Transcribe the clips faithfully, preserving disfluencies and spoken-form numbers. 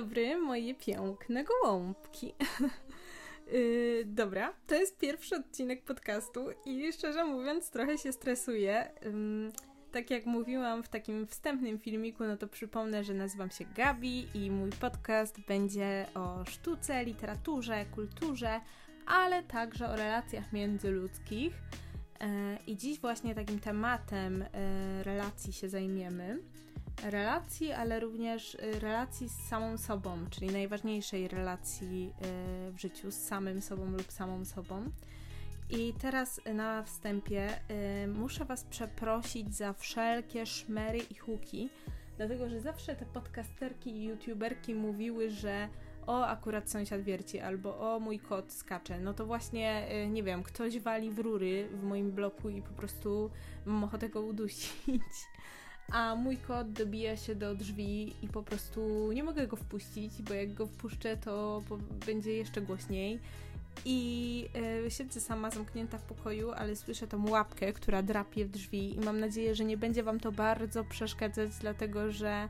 dobry, moje piękne gołąbki. Yy, dobra, to jest pierwszy odcinek podcastu i szczerze mówiąc trochę się stresuję. Yy, tak jak mówiłam w takim wstępnym filmiku, no to przypomnę, że nazywam się Gabi i mój podcast będzie o sztuce, literaturze, kulturze, ale także o relacjach międzyludzkich. Yy, I dziś właśnie takim tematem yy, relacji się zajmiemy. Relacji, ale również relacji z samą sobą, czyli najważniejszej relacji w życiu z samym sobą lub samą sobą. I teraz na wstępie muszę Was przeprosić za wszelkie szmery i huki, dlatego że zawsze te podcasterki i youtuberki mówiły, że o, akurat sąsiad wierci, albo o, mój kot skacze. No to właśnie, nie wiem, ktoś wali w rury w moim bloku i po prostu mam ochotę go udusić. A mój kot dobija się do drzwi i po prostu nie mogę go wpuścić, bo jak go wpuszczę, to będzie jeszcze głośniej. I yy, siedzę sama zamknięta w pokoju, ale słyszę tą łapkę, która drapie w drzwi i mam nadzieję, że nie będzie Wam to bardzo przeszkadzać, dlatego że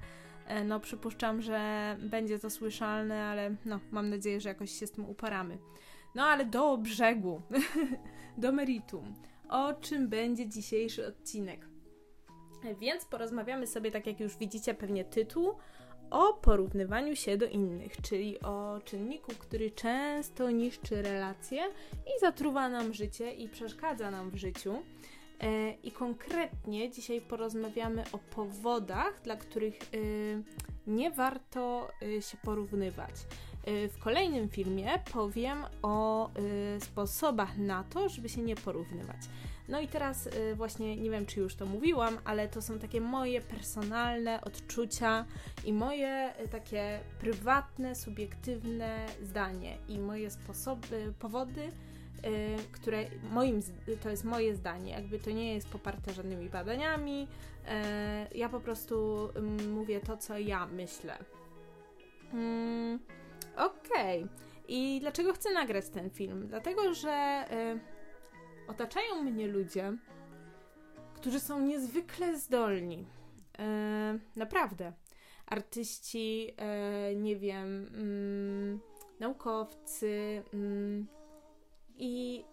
yy, no przypuszczam, że będzie to słyszalne, ale no mam nadzieję, że jakoś się z tym uporamy. No ale do brzegu, do meritum. O czym będzie dzisiejszy odcinek? Więc porozmawiamy sobie, tak jak już widzicie pewnie tytuł, o porównywaniu się do innych, czyli o czynniku, który często niszczy relacje i zatruwa nam życie i przeszkadza nam w życiu. I konkretnie dzisiaj porozmawiamy o powodach, dla których nie warto się porównywać. W kolejnym filmie powiem o sposobach na to, żeby się nie porównywać. No i teraz właśnie, nie wiem czy już to mówiłam, ale to są takie moje personalne odczucia i moje takie prywatne, subiektywne zdanie i moje sposoby, powody, które moim, to jest moje zdanie, jakby to nie jest poparte żadnymi badaniami, ja po prostu mówię to, co ja myślę. Mm, Okej. Okay. I dlaczego chcę nagrać ten film? Dlatego, że y, otaczają mnie ludzie, którzy są niezwykle zdolni. Y, naprawdę. Artyści, y, nie wiem, y, naukowcy, y, i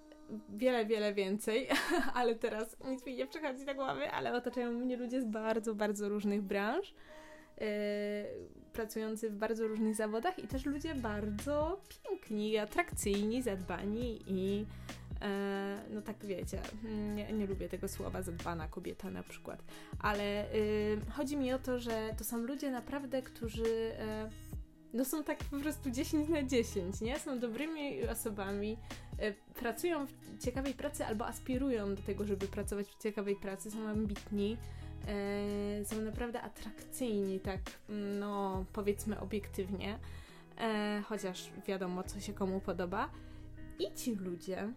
wiele, wiele więcej, ale teraz nic mi nie przychodzi do głowy, ale otaczają mnie ludzie z bardzo, bardzo różnych branż, yy, pracujący w bardzo różnych zawodach i też ludzie bardzo piękni, atrakcyjni, zadbani i yy, no tak wiecie, nie, nie lubię tego słowa zadbana kobieta na przykład, ale yy, chodzi mi o to, że to są ludzie naprawdę, którzy yy, no są tak po prostu dziesięć na dziesięć, nie? Są dobrymi osobami, pracują w ciekawej pracy albo aspirują do tego, żeby pracować w ciekawej pracy, są ambitni, są naprawdę atrakcyjni, tak no powiedzmy obiektywnie, chociaż wiadomo co się komu podoba. I ci ludzie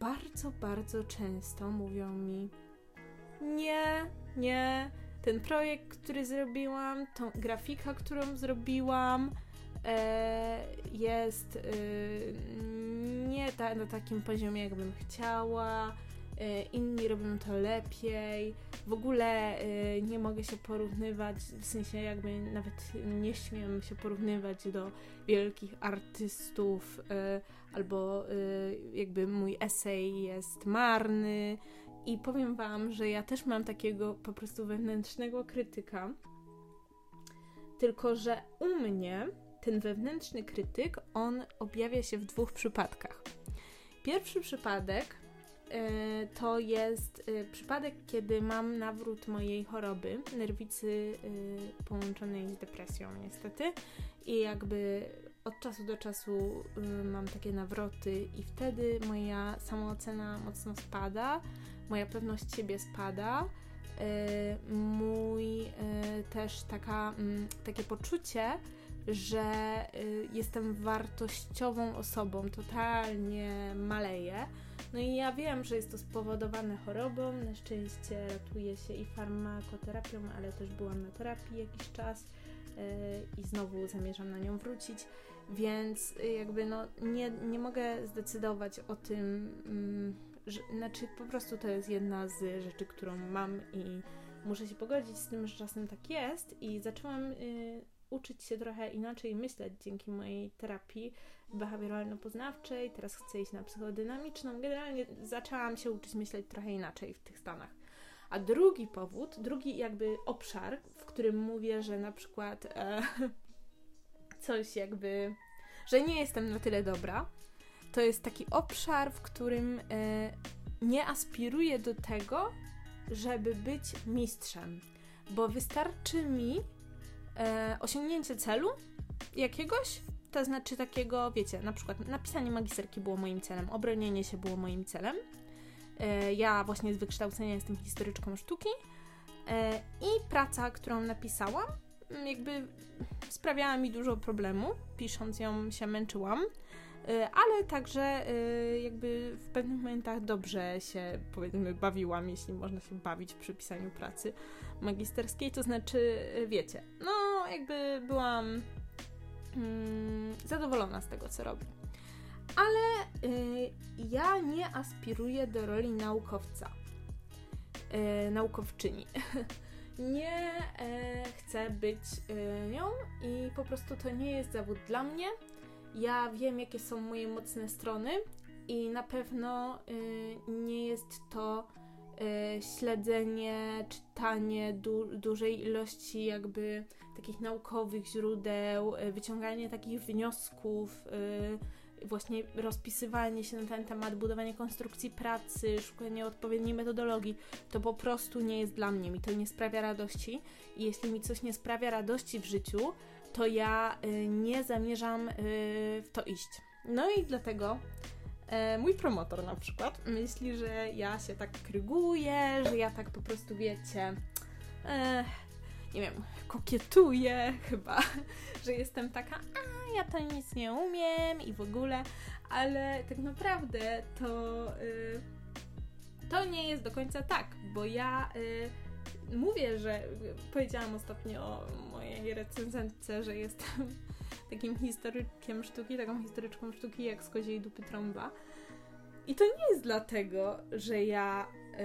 bardzo, bardzo często mówią mi nie, nie, ten projekt, który zrobiłam, tą grafika, którą zrobiłam, jest nie na takim poziomie, jakbym chciała, inni robią to lepiej, w ogóle nie mogę się porównywać, w sensie jakby nawet nie śmiem się porównywać do wielkich artystów, albo jakby mój esej jest marny. I powiem Wam, że ja też mam takiego po prostu wewnętrznego krytyka, tylko że u mnie ten wewnętrzny krytyk, on objawia się w dwóch przypadkach. Pierwszy przypadek yy, to jest yy, przypadek, kiedy mam nawrót mojej choroby, nerwicy yy, połączonej z depresją niestety i jakby od czasu do czasu yy, mam takie nawroty i wtedy moja samoocena mocno spada, moja pewność siebie spada, yy, mój yy, też taka, yy, takie poczucie, że y, jestem wartościową osobą, totalnie maleję. No i ja wiem, że jest to spowodowane chorobą, na szczęście ratuję się i farmakoterapią, ale też byłam na terapii jakiś czas y, i znowu zamierzam na nią wrócić, więc y, jakby no nie, nie mogę zdecydować o tym, y, że, znaczy po prostu to jest jedna z rzeczy, którą mam i muszę się pogodzić z tym, że czasem tak jest i zaczęłam y, uczyć się trochę inaczej myśleć dzięki mojej terapii behawioralno-poznawczej. Teraz chcę iść na psychodynamiczną. Generalnie zaczęłam się uczyć myśleć trochę inaczej w tych stanach. A drugi powód, drugi jakby obszar, w którym mówię, że na przykład e, coś jakby, że nie jestem na tyle dobra, to jest taki obszar, w którym e, nie aspiruję do tego, żeby być mistrzem, bo wystarczy mi e, osiągnięcie celu jakiegoś, to znaczy takiego, wiecie, na przykład napisanie magisterki było moim celem, obronienie się było moim celem. Ja właśnie z wykształcenia jestem historyczką sztuki i praca, którą napisałam, jakby sprawiała mi dużo problemu, pisząc ją się męczyłam, ale także jakby w pewnych momentach dobrze się, powiedzmy, bawiłam, jeśli można się bawić przy pisaniu pracy magisterskiej, to znaczy, wiecie, no jakby byłam mm, zadowolona z tego, co robię. Ale y, ja nie aspiruję do roli naukowca, y, naukowczyni. Nie y, chcę być y, nią i po prostu to nie jest zawód dla mnie. Ja wiem, jakie są moje mocne strony i na pewno y, nie jest to y, śledzenie, czytanie du- dużej ilości jakby takich naukowych źródeł, y, wyciąganie takich wniosków, y, właśnie rozpisywanie się na ten temat, budowanie konstrukcji pracy, szukanie odpowiedniej metodologii, to po prostu nie jest dla mnie. Mi to nie sprawia radości i jeśli mi coś nie sprawia radości w życiu, to ja y, nie zamierzam y, w to iść. No i dlatego y, mój promotor na przykład myśli, że ja się tak kryguję, że ja tak po prostu, wiecie, y, nie wiem, kokietuję chyba, że jestem taka, a ja to nic nie umiem i w ogóle, ale tak naprawdę to, yy, to nie jest do końca tak, bo ja yy, mówię, że powiedziałam ostatnio o mojej recenzentce, że jestem takim historykiem sztuki, taką historyczką sztuki jak z koziej dupy trąba i to nie jest dlatego, że ja yy,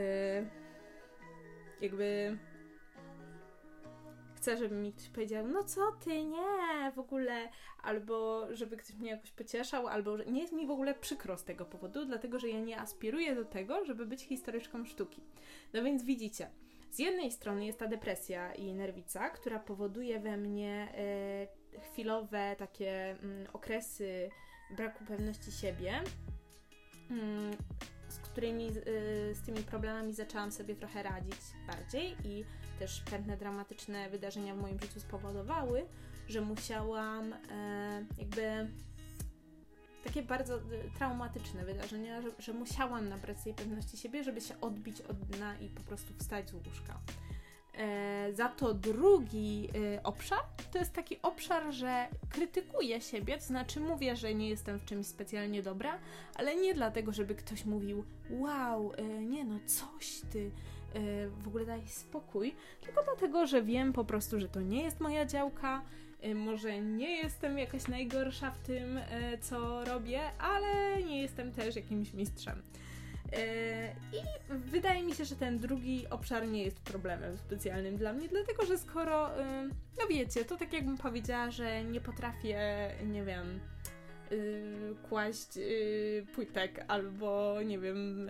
jakby... chcę, żeby mi ktoś powiedział, no co ty, nie, w ogóle, albo żeby ktoś mnie jakoś pocieszał, albo nie jest mi w ogóle przykro z tego powodu, dlatego, że ja nie aspiruję do tego, żeby być historyczką sztuki. No więc widzicie, z jednej strony jest ta depresja i nerwica, która powoduje we mnie y, chwilowe takie y, okresy braku pewności siebie, y, z którymi, y, z tymi problemami zaczęłam sobie trochę radzić bardziej i też pewne dramatyczne wydarzenia w moim życiu spowodowały, że musiałam e, jakby takie bardzo traumatyczne wydarzenia, że, że musiałam nabrać tej pewności siebie, żeby się odbić od dna i po prostu wstać z łóżka. E, za to drugi e, obszar to jest taki obszar, że krytykuję siebie, to znaczy mówię, że nie jestem w czymś specjalnie dobra, ale nie dlatego, żeby ktoś mówił wow, e, nie no, coś ty... w ogóle daj spokój, tylko dlatego, że wiem po prostu, że to nie jest moja działka, może nie jestem jakaś najgorsza w tym, co robię, ale nie jestem też jakimś mistrzem. I wydaje mi się, że ten drugi obszar nie jest problemem specjalnym dla mnie, dlatego, że skoro, no wiecie, to tak jakbym powiedziała, że nie potrafię, nie wiem, kłaść płytek albo, nie wiem,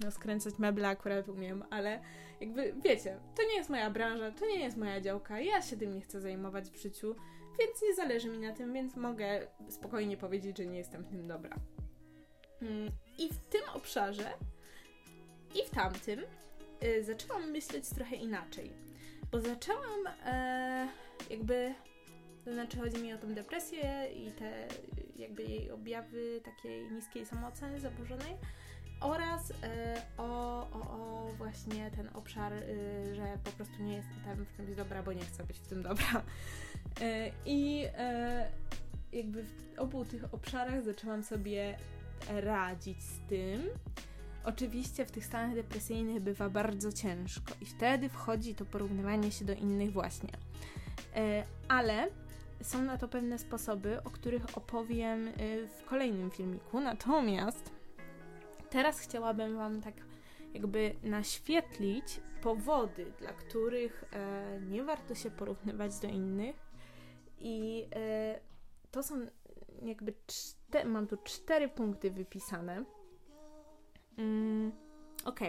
no skręcać meble akurat umiem, ale jakby wiecie, to nie jest moja branża, to nie jest moja działka, ja się tym nie chcę zajmować w życiu, więc nie zależy mi na tym, więc mogę spokojnie powiedzieć, że nie jestem w tym dobra. I w tym obszarze i w tamtym zaczęłam myśleć trochę inaczej, bo zaczęłam e, jakby, to znaczy chodzi mi o tą depresję i te jakby jej objawy takiej niskiej samooceny zaburzonej oraz y, o, o, o właśnie ten obszar, y, że po prostu nie jestem w czymś dobra, bo nie chcę być w tym dobra. I y, y, jakby w obu tych obszarach zaczęłam sobie radzić z tym. Oczywiście w tych stanach depresyjnych bywa bardzo ciężko i wtedy wchodzi to porównywanie się do innych właśnie. Y, ale są na to pewne sposoby, o których opowiem w kolejnym filmiku. Natomiast teraz chciałabym Wam tak jakby naświetlić powody, dla których nie warto się porównywać do innych I y, to są jakby, czte, mam tu cztery punkty wypisane. Mm, ok,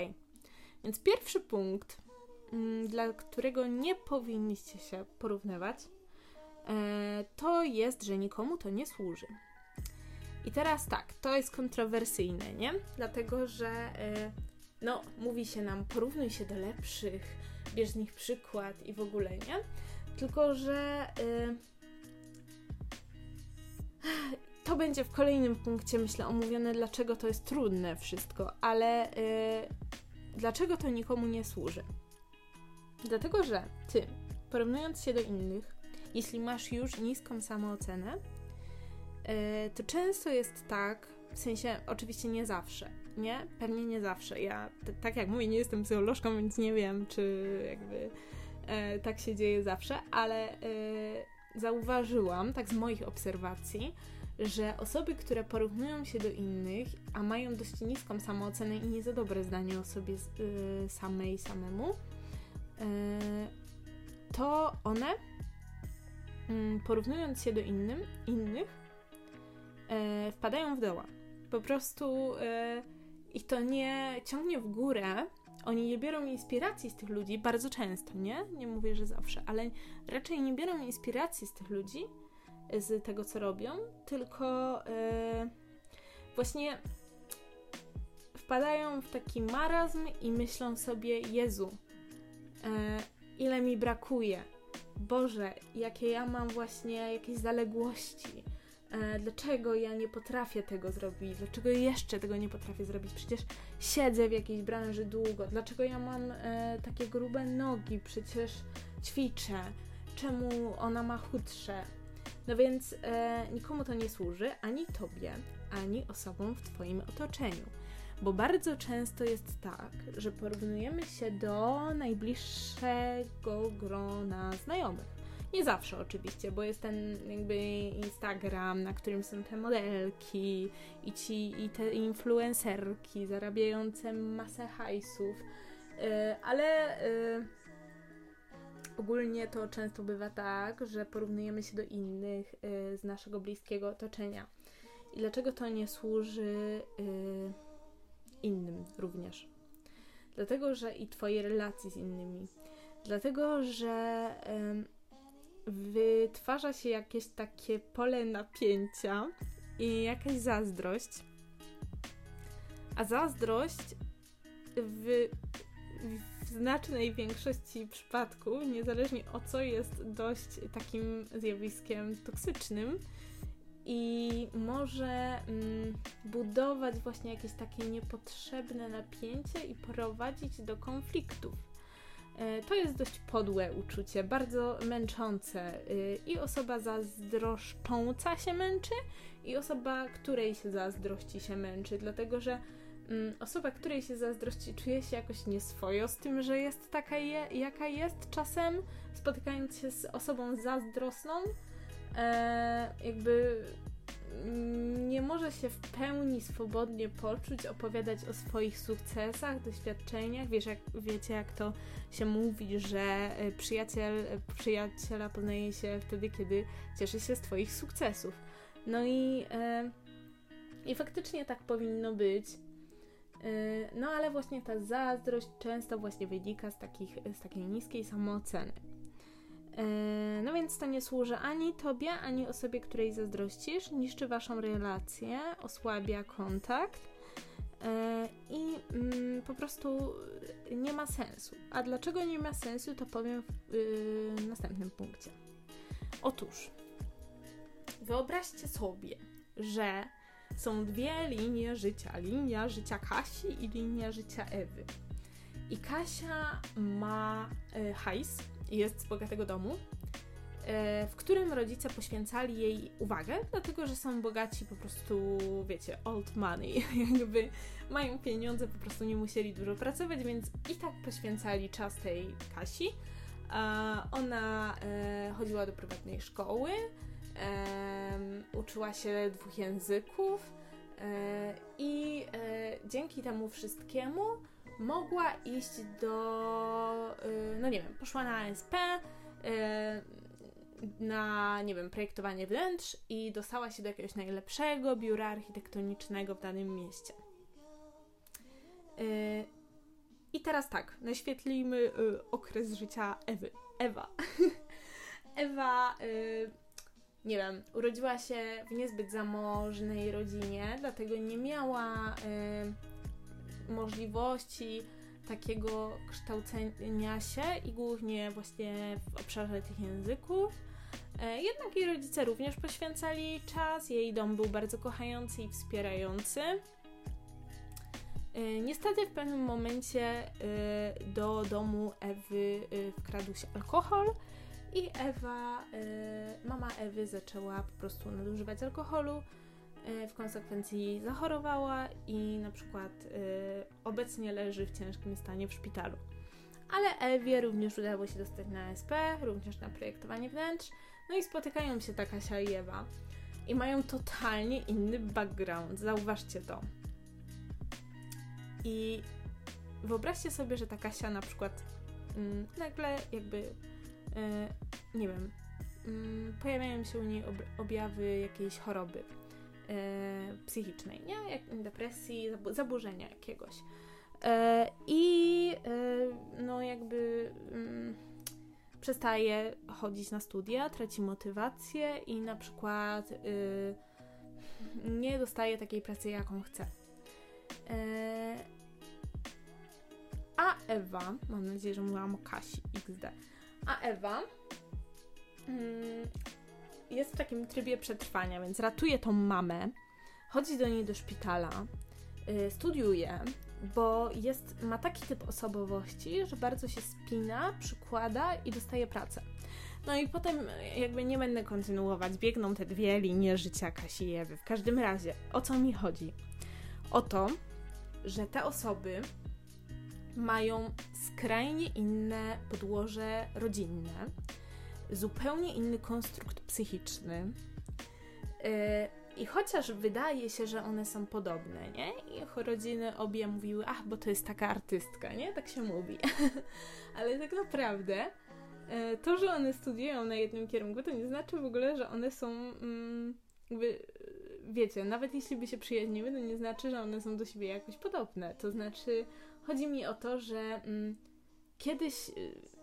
więc pierwszy punkt, mm, dla którego nie powinniście się porównywać, y, to jest, że nikomu to nie służy. I teraz tak, to jest kontrowersyjne, nie? Dlatego, że y, no, mówi się nam, porównuj się do lepszych, bierz z nich przykład i w ogóle, nie? Tylko, że y, to będzie w kolejnym punkcie, myślę, omówione, dlaczego to jest trudne wszystko, ale y, dlaczego to nikomu nie służy? Dlatego, że ty, porównując się do innych, jeśli masz już niską samoocenę, y, to często jest tak, w sensie oczywiście nie zawsze, nie? Pewnie nie zawsze. Ja, t- tak jak mówię, nie jestem psycholożką, więc nie wiem, czy jakby... E, tak się dzieje zawsze, ale e, zauważyłam, tak z moich obserwacji, że osoby, które porównują się do innych, a mają dość niską samoocenę i nie za dobre zdanie o sobie e, samej, samemu, e, to one m, porównując się do innym, innych e, wpadają w doła. Po prostu e, ich to nie ciągnie w górę. Oni nie biorą inspiracji z tych ludzi, bardzo często, nie? Nie mówię, że zawsze, ale raczej nie biorą inspiracji z tych ludzi, z tego, co robią, tylko yy, właśnie wpadają w taki marazm i myślą sobie, Jezu, yy, ile mi brakuje, Boże, jakie ja mam właśnie jakieś zaległości, dlaczego ja nie potrafię tego zrobić, dlaczego jeszcze tego nie potrafię zrobić, przecież siedzę w jakiejś branży długo, dlaczego ja mam e, takie grube nogi, przecież ćwiczę, czemu ona ma chudsze. No więc e, nikomu to nie służy, ani tobie, ani osobom w twoim otoczeniu, bo bardzo często jest tak, że porównujemy się do najbliższego grona znajomych. Nie zawsze oczywiście, bo jest ten jakby Instagram, na którym są te modelki i, ci, i te influencerki zarabiające masę hajsów, yy, ale yy, ogólnie to często bywa tak, że porównujemy się do innych yy, z naszego bliskiego otoczenia. I dlaczego to nie służy yy, innym również? Dlatego, że i twoje relacje z innymi. Dlatego, że... Yy, wytwarza się jakieś takie pole napięcia i jakaś zazdrość, a zazdrość w, w znacznej większości przypadków, niezależnie o co, jest dość takim zjawiskiem toksycznym i może mm, budować właśnie jakieś takie niepotrzebne napięcie i prowadzić do konfliktów. To jest dość podłe uczucie, bardzo męczące i osoba zazdroszcząca się męczy i osoba, której się zazdrości, się męczy, dlatego że osoba, której się zazdrości, czuje się jakoś nieswojo z tym, że jest taka je, jaka jest czasem, spotykając się z osobą zazdrosną, jakby nie może się w pełni swobodnie poczuć, opowiadać o swoich sukcesach, doświadczeniach. Wiesz, jak, wiecie, jak to się mówi, że przyjaciel, przyjaciela poznaje się wtedy, kiedy cieszy się z twoich sukcesów. No i, e, i faktycznie tak powinno być. E, no ale właśnie ta zazdrość często właśnie wynika z, takich, z takiej niskiej samooceny. No więc to nie służy ani tobie, ani osobie, której zazdrościsz, niszczy waszą relację, osłabia kontakt i po prostu nie ma sensu. A dlaczego nie ma sensu, to powiem w następnym punkcie. Otóż wyobraźcie sobie, że są dwie linie życia. Linia życia Kasi i linia życia Ewy. I Kasia ma hajs, jest z bogatego domu, w którym rodzice poświęcali jej uwagę, dlatego że są bogaci, po prostu, wiecie, old money, jakby mają pieniądze, po prostu nie musieli dużo pracować, więc i tak poświęcali czas tej Kasi. Ona chodziła do prywatnej szkoły, uczyła się dwóch języków i dzięki temu wszystkiemu mogła iść do, no nie wiem, poszła na A S P, na, nie wiem, projektowanie wnętrz i dostała się do jakiegoś najlepszego biura architektonicznego w danym mieście. Yy, I teraz tak, naświetlimy yy, okres życia Ewy. Ewa. Ewa, yy, nie wiem, urodziła się w niezbyt zamożnej rodzinie, dlatego nie miała yy, możliwości takiego kształcenia się i głównie właśnie w obszarze tych języków. Jednak jej rodzice również poświęcali czas, jej dom był bardzo kochający i wspierający. Niestety w pewnym momencie do domu Ewy wkradł się alkohol i Ewa, mama Ewy zaczęła po prostu nadużywać alkoholu. W konsekwencji zachorowała i na przykład y, obecnie leży w ciężkim stanie w szpitalu. Ale Ewie również udało się dostać na A S P, również na projektowanie wnętrz. No i spotykają się ta Kasia i Ewa. I mają totalnie inny background, zauważcie to. I wyobraźcie sobie, że ta Kasia na przykład mm, nagle jakby, y, nie wiem, y, pojawiają się u niej ob- objawy jakiejś choroby. Psychicznej, nie? Jak depresji, zaburzenia jakiegoś. I no jakby przestaje chodzić na studia, traci motywację i na przykład nie dostaje takiej pracy, jaką chce. A Ewa, mam nadzieję, że mówiłam o Kasi iks de, a Ewa jest w takim trybie przetrwania, więc ratuje tą mamę, chodzi do niej do szpitala, yy, studiuje, bo jest, ma taki typ osobowości, że bardzo się spina, przykłada i dostaje pracę. No i potem jakby nie będę kontynuować, biegną te dwie linie życia Kasi i Ewy. W każdym razie, o co mi chodzi? O to, że te osoby mają skrajnie inne podłoże rodzinne, zupełnie inny konstrukt psychiczny yy, i chociaż wydaje się, że one są podobne, nie? Ich rodziny obie mówiły, ach, bo to jest taka artystka, nie? Tak się mówi. Ale tak naprawdę yy, to, że one studiują na jednym kierunku, to nie znaczy w ogóle, że one są mm, jakby, wiecie, nawet jeśli by się przyjaźniły, to nie znaczy, że one są do siebie jakoś podobne. To znaczy, chodzi mi o to, że mm, kiedyś,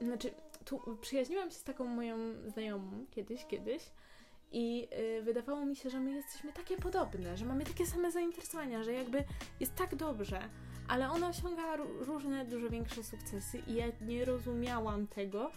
yy, znaczy Tu przyjaźniłam się z taką moją znajomą kiedyś, kiedyś i yy, wydawało mi się, że my jesteśmy takie podobne, że mamy takie same zainteresowania, że jakby jest tak dobrze, ale ona osiąga r- różne, dużo większe sukcesy i ja nie rozumiałam tego,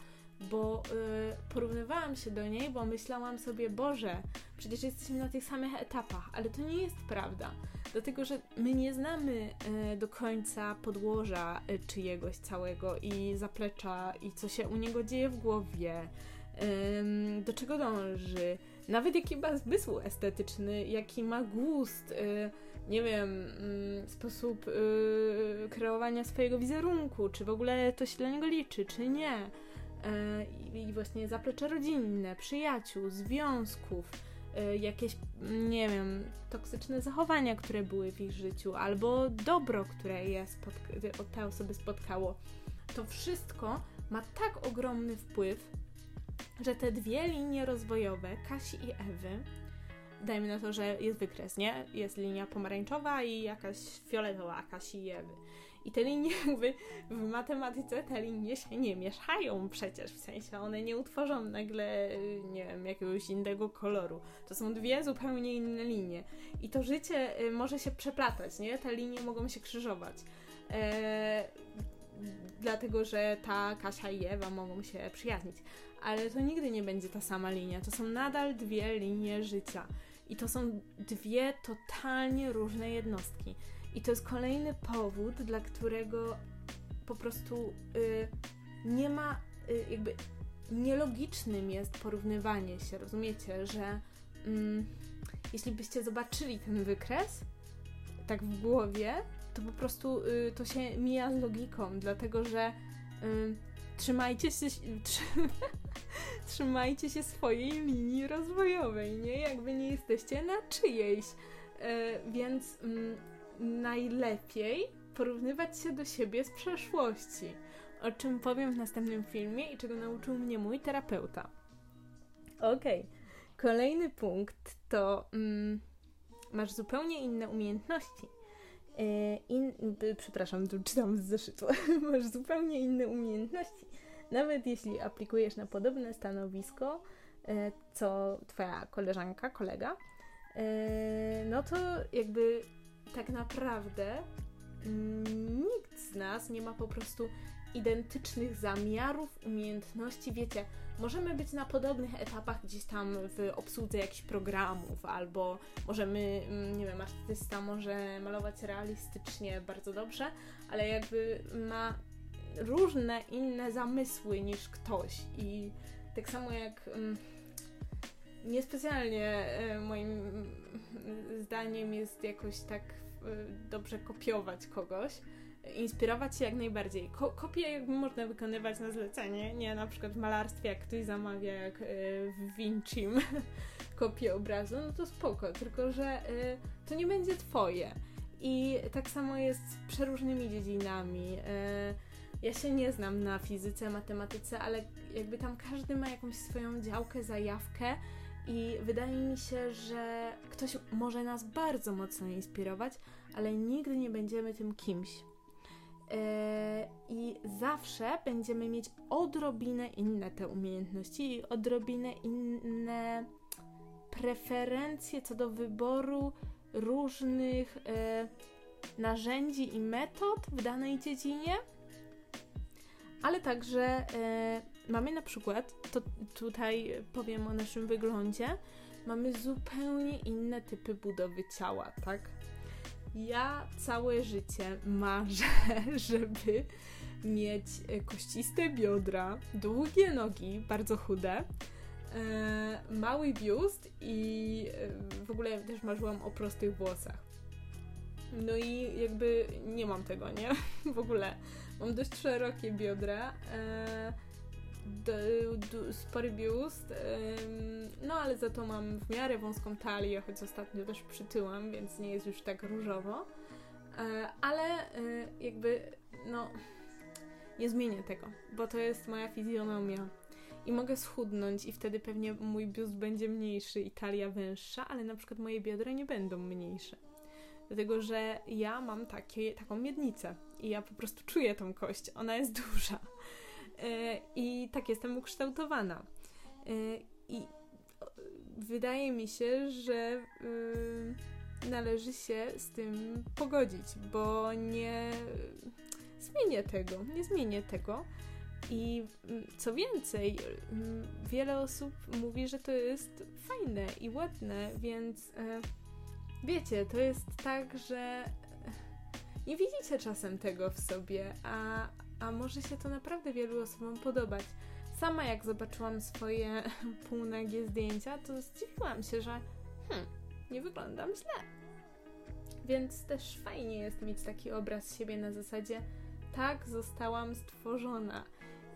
bo yy, porównywałam się do niej, bo myślałam sobie, Boże, przecież jesteśmy na tych samych etapach, ale to nie jest prawda, dlatego, że my nie znamy y, do końca podłoża y, czyjegoś całego i zaplecza i co się u niego dzieje w głowie, y, do czego dąży, nawet jaki ma zmysł estetyczny, jaki ma gust, y, nie wiem, y, sposób y, kreowania swojego wizerunku, czy w ogóle to się dla niego liczy, czy nie. I właśnie zaplecze rodzinne, przyjaciół, związków, jakieś, nie wiem, toksyczne zachowania, które były w ich życiu, albo dobro, które je spotka- te osoby spotkało. To wszystko ma tak ogromny wpływ, że te dwie linie rozwojowe, Kasi i Ewy, dajmy na to, że jest wykres, nie? Jest linia pomarańczowa i jakaś fioletowa Kasi i Ewy. I te linie jakby w matematyce te linie się nie mieszają przecież, w sensie one nie utworzą nagle, nie wiem, jakiegoś innego koloru. To są dwie zupełnie inne linie. I to życie może się przeplatać, nie? Te linie mogą się krzyżować. Eee, dlatego, że ta Kasia i Ewa mogą się przyjaźnić. Ale to nigdy nie będzie ta sama linia. To są nadal dwie linie życia. I to są dwie totalnie różne jednostki. I to jest kolejny powód, dla którego po prostu y, nie ma, y, jakby nielogicznym jest porównywanie się, rozumiecie, że y, jeśli byście zobaczyli ten wykres tak w głowie, to po prostu y, to się mija z logiką, dlatego że y, trzymajcie się trzy, trzymajcie się swojej linii rozwojowej, nie? Jakby nie jesteście na czyjejś, y, więc y, najlepiej porównywać się do siebie z przeszłości, o czym powiem w następnym filmie i czego nauczył mnie mój terapeuta. Okej. Okay. Kolejny punkt to mm, masz zupełnie inne umiejętności. In, przepraszam, tu czytam z zeszytu. Masz zupełnie inne umiejętności. Nawet jeśli aplikujesz na podobne stanowisko, co twoja koleżanka, kolega, no to jakby tak naprawdę nikt z nas nie ma po prostu identycznych zamiarów, umiejętności. Wiecie, możemy być na podobnych etapach gdzieś tam w obsłudze jakichś programów, albo możemy, nie wiem, artysta może malować realistycznie bardzo dobrze, ale jakby ma różne inne zamysły niż ktoś. I tak samo jak niespecjalnie moim zdaniem jest jakoś tak dobrze kopiować kogoś, inspirować się jak najbardziej. Ko- kopie jakby można wykonywać na zlecenie, nie na przykład w malarstwie, jak ktoś zamawia jak y, w Vincim kopię obrazu, no to spoko, tylko że y, to nie będzie twoje. I tak samo jest z przeróżnymi dziedzinami. Y, ja się nie znam na fizyce, matematyce, ale jakby tam każdy ma jakąś swoją działkę, zajawkę i wydaje mi się, że ktoś może nas bardzo mocno inspirować, ale nigdy nie będziemy tym kimś. I zawsze będziemy mieć odrobinę inne te umiejętności i odrobinę inne preferencje co do wyboru różnych narzędzi i metod w danej dziedzinie, ale także mamy na przykład, to tutaj powiem o naszym wyglądzie, mamy zupełnie inne typy budowy ciała, tak? Ja całe życie marzę, żeby mieć kościste biodra, długie nogi, bardzo chude, mały biust i w ogóle też marzyłam o prostych włosach. No i jakby nie mam tego, nie? W ogóle mam dość szerokie biodra, spory biust, no ale za to mam w miarę wąską talię, choć ostatnio też przytyłam, więc nie jest już tak różowo, ale jakby no nie zmienię tego, bo to jest moja fizjonomia i mogę schudnąć i wtedy pewnie mój biust będzie mniejszy i talia węższa, ale na przykład moje biodra nie będą mniejsze, dlatego że ja mam takie, taką miednicę i ja po prostu czuję tą kość, ona jest duża. I tak jestem ukształtowana. I wydaje mi się, że należy się z tym pogodzić, bo nie zmienię tego, nie zmienię tego. I co więcej, wiele osób mówi, że to jest fajne i ładne, więc wiecie, to jest tak, że nie widzicie czasem tego w sobie, a A może się to naprawdę wielu osobom podobać. Sama jak zobaczyłam swoje półnagie zdjęcia, to zdziwiłam się, że hmm, nie wyglądam źle. Więc też fajnie jest mieć taki obraz siebie na zasadzie tak zostałam stworzona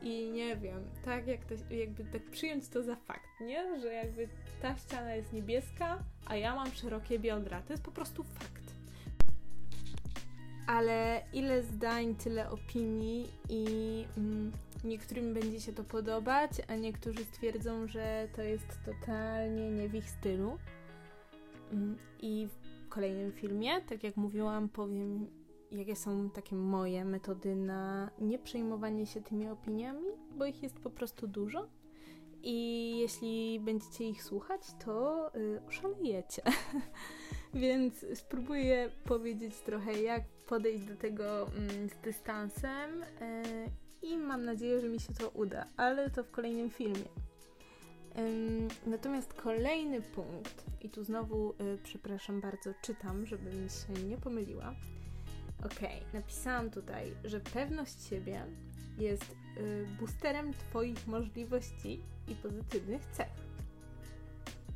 i nie wiem, tak jak to, jakby tak przyjąć to za fakt, nie? Że jakby ta ściana jest niebieska, a ja mam szerokie biodra. To jest po prostu fakt. Ale ile zdań, tyle opinii i mm, niektórym będzie się to podobać, a niektórzy stwierdzą, że to jest totalnie nie w ich stylu. Mm, I w kolejnym filmie, tak jak mówiłam, powiem, jakie są takie moje metody na nie przejmowanie się tymi opiniami, bo ich jest po prostu dużo. I jeśli będziecie ich słuchać, to yy, oszalejecie. Więc spróbuję powiedzieć trochę, jak podejść do tego mm, z dystansem yy, i mam nadzieję, że mi się to uda, ale to w kolejnym filmie. Yy, natomiast kolejny punkt, i tu znowu, yy, przepraszam bardzo, czytam, żebym się nie pomyliła. Okej, okay, napisałam tutaj, że pewność siebie jest yy, boosterem twoich możliwości i pozytywnych cech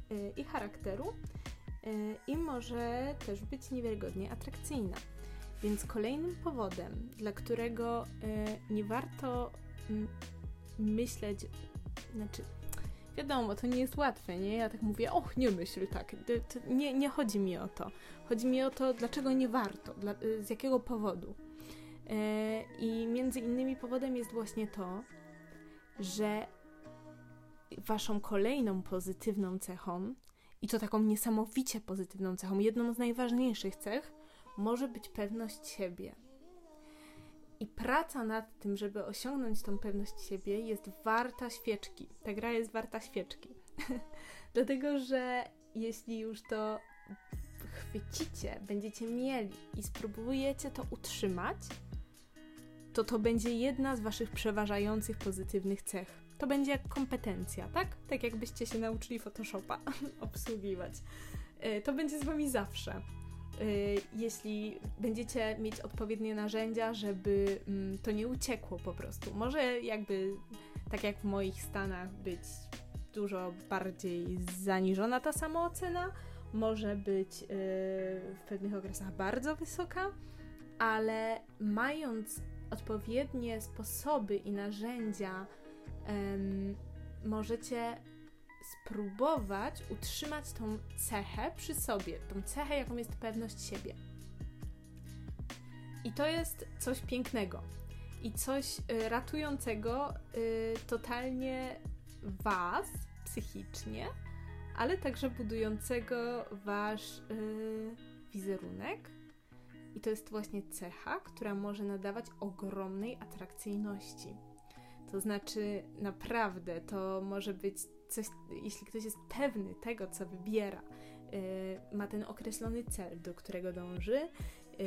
yy, i charakteru, i może też być niewiarygodnie atrakcyjna. Więc kolejnym powodem, dla którego nie warto myśleć, znaczy wiadomo, to nie jest łatwe, nie? Ja tak mówię, och, nie myśl tak, nie, nie chodzi mi o to. Chodzi mi o to, dlaczego nie warto, dla, z jakiego powodu. I między innymi powodem jest właśnie to, że waszą kolejną pozytywną cechą, i to taką niesamowicie pozytywną cechą, jedną z najważniejszych cech, może być pewność siebie. I praca nad tym, żeby osiągnąć tą pewność siebie, jest warta świeczki. Ta gra jest warta świeczki. Dlatego, że jeśli już to chwycicie, będziecie mieli i spróbujecie to utrzymać, to to będzie jedna z waszych przeważających pozytywnych cech. To będzie jak kompetencja, tak? Tak jakbyście się nauczyli Photoshopa obsługiwać. To będzie z wami zawsze. Jeśli będziecie mieć odpowiednie narzędzia, żeby to nie uciekło po prostu. Może jakby, tak jak w moich stanach, być dużo bardziej zaniżona ta samoocena, może być w pewnych okresach bardzo wysoka, ale mając odpowiednie sposoby i narzędzia, Um, możecie spróbować utrzymać tą cechę przy sobie, tą cechę, jaką jest pewność siebie. I to jest coś pięknego i coś y, ratującego y, totalnie was psychicznie, ale także budującego wasz y, wizerunek. I to jest właśnie cecha, która może nadawać ogromnej atrakcyjności. To znaczy naprawdę to może być coś, jeśli ktoś jest pewny tego, co wybiera, yy, ma ten określony cel, do którego dąży, yy,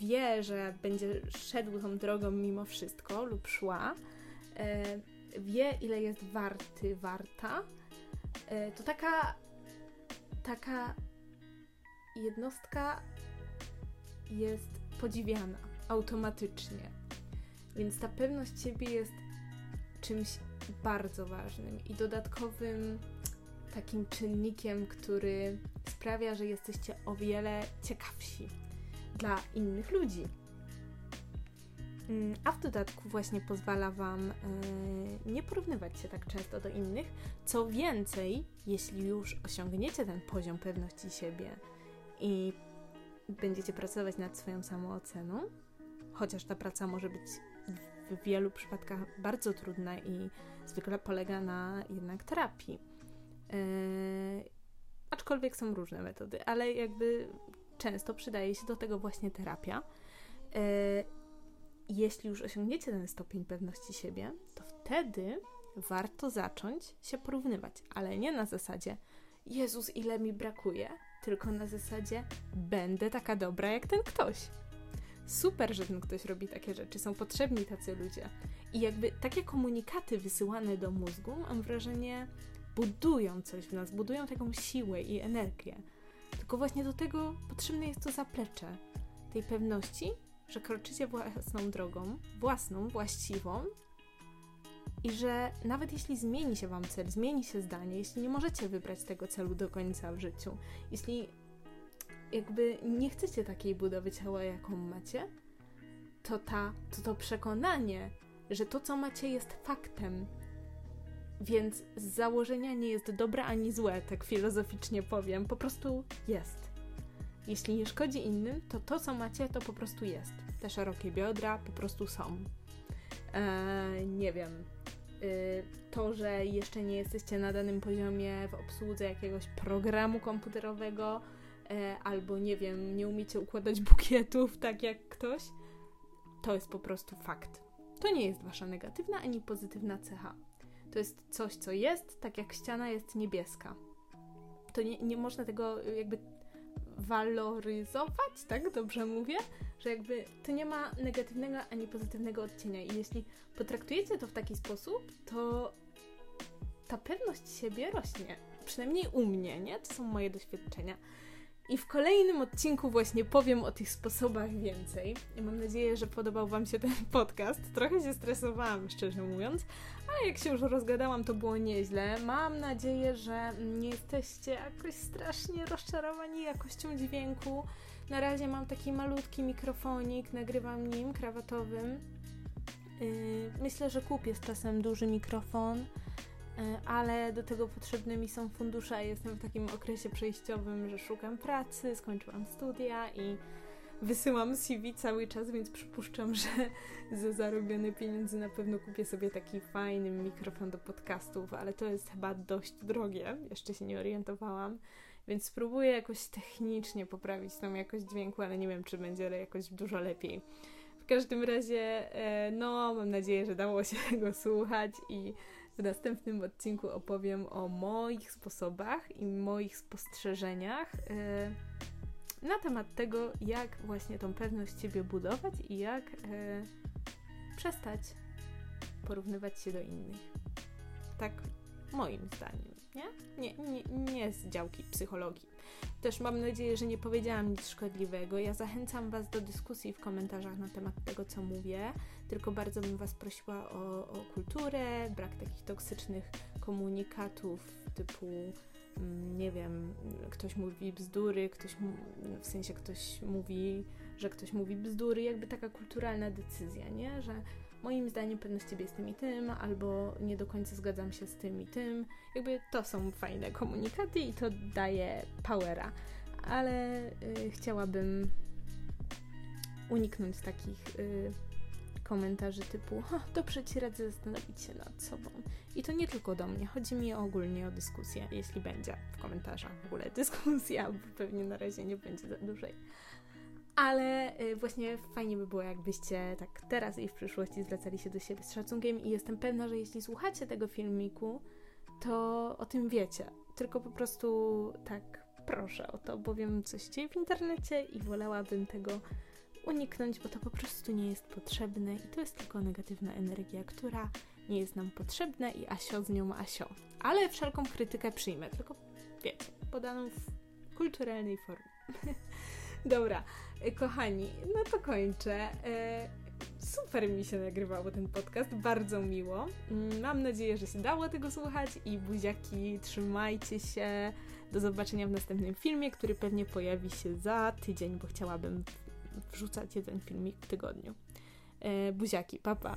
wie, że będzie szedł tą drogą mimo wszystko lub szła, yy, wie, ile jest warty, warta, yy, to taka, taka jednostka jest podziwiana automatycznie. Więc ta pewność siebie jest czymś bardzo ważnym i dodatkowym takim czynnikiem, który sprawia, że jesteście o wiele ciekawsi dla innych ludzi. A w dodatku właśnie pozwala wam nie porównywać się tak często do innych. Co więcej, jeśli już osiągniecie ten poziom pewności siebie i będziecie pracować nad swoją samooceną, chociaż ta praca może być w wielu przypadkach bardzo trudna i zwykle polega na jednak terapii. Yy, aczkolwiek są różne metody, ale jakby często przydaje się do tego właśnie terapia. Yy, jeśli już osiągniecie ten stopień pewności siebie, to wtedy warto zacząć się porównywać, ale nie na zasadzie Jezus, ile mi brakuje, tylko na zasadzie będę taka dobra jak ten ktoś. Super, że ten ktoś robi takie rzeczy, są potrzebni tacy ludzie. I jakby takie komunikaty wysyłane do mózgu, mam wrażenie, budują coś w nas, budują taką siłę i energię. Tylko właśnie do tego potrzebne jest to zaplecze tej pewności, że kroczycie własną drogą, własną, właściwą i że nawet jeśli zmieni się wam cel, zmieni się zdanie, jeśli nie możecie wybrać tego celu do końca w życiu, jeśli jakby nie chcecie takiej budowy ciała, jaką macie, to, ta, to to przekonanie, że to, co macie, jest faktem, więc z założenia nie jest dobre ani złe, tak filozoficznie powiem, po prostu jest. Jeśli nie szkodzi innym, to to, co macie, to po prostu jest. Te szerokie biodra po prostu są. Eee, nie wiem, to, że jeszcze nie jesteście na danym poziomie w obsłudze jakiegoś programu komputerowego, albo nie wiem, nie umiecie układać bukietów tak jak ktoś, to jest po prostu fakt. To nie jest wasza negatywna ani pozytywna cecha. To jest coś, co jest, tak jak ściana jest niebieska. To nie, nie można tego jakby waloryzować, tak dobrze mówię, że jakby to nie ma negatywnego ani pozytywnego odcienia i jeśli potraktujecie to w taki sposób, to ta pewność siebie rośnie. Przynajmniej u mnie, nie? To są moje doświadczenia. I w kolejnym odcinku właśnie powiem o tych sposobach więcej. I mam nadzieję, że podobał wam się ten podcast. Trochę się stresowałam, szczerze mówiąc, ale jak się już rozgadałam, to było nieźle. Mam nadzieję, że nie jesteście jakoś strasznie rozczarowani jakością dźwięku. Na razie mam taki malutki mikrofonik, nagrywam nim, krawatowym. Yy, myślę, że kupię z czasem duży mikrofon, ale do tego potrzebne mi są fundusze. Jestem w takim okresie przejściowym, że szukam pracy, skończyłam studia i wysyłam C V cały czas, więc przypuszczam, że za zarobione pieniądze na pewno kupię sobie taki fajny mikrofon do podcastów, ale to jest chyba dość drogie, jeszcze się nie orientowałam, więc spróbuję jakoś technicznie poprawić tą jakość dźwięku, ale nie wiem, czy będzie jakoś dużo lepiej. W każdym razie, no, mam nadzieję, że dało się tego słuchać i w następnym odcinku opowiem o moich sposobach i moich spostrzeżeniach na temat tego, jak właśnie tą pewność siebie budować i jak przestać porównywać się do innych. Tak moim zdaniem, nie? Nie, nie, nie z działki psychologii. Też mam nadzieję, że nie powiedziałam nic szkodliwego. Ja zachęcam Was do dyskusji w komentarzach na temat tego, co mówię, tylko bardzo bym Was prosiła o, o kulturę, brak takich toksycznych komunikatów typu, nie wiem, ktoś mówi bzdury, ktoś w sensie ktoś mówi, że ktoś mówi bzdury, jakby taka kulturalna decyzja, nie? Że moim zdaniem pewność siebie jest tym i tym, albo nie do końca zgadzam się z tym i tym. Jakby to są fajne komunikaty i to daje powera, ale y, chciałabym uniknąć takich y, komentarzy typu dobrze Ci radzę zastanowić się nad sobą. I to nie tylko do mnie, chodzi mi ogólnie o dyskusję, jeśli będzie w komentarzach w ogóle dyskusja, bo pewnie na razie nie będzie za dużej. Ale właśnie fajnie by było, jakbyście tak teraz i w przyszłości zwracali się do siebie z szacunkiem i jestem pewna, że jeśli słuchacie tego filmiku, to o tym wiecie. Tylko po prostu tak proszę o to, bo wiem, co się dzieje w internecie i wolałabym tego uniknąć, bo to po prostu nie jest potrzebne i to jest tylko negatywna energia, która nie jest nam potrzebna i asio z nią asio. Ale wszelką krytykę przyjmę, tylko wiecie, podaną w kulturalnej formie. Dobra, kochani, no to kończę. Super mi się nagrywało ten podcast, bardzo miło. Mam nadzieję, że się dało tego słuchać i buziaki, trzymajcie się. Do zobaczenia w następnym filmie, który pewnie pojawi się za tydzień, bo chciałabym wrzucać jeden filmik w tygodniu. Buziaki, pa pa!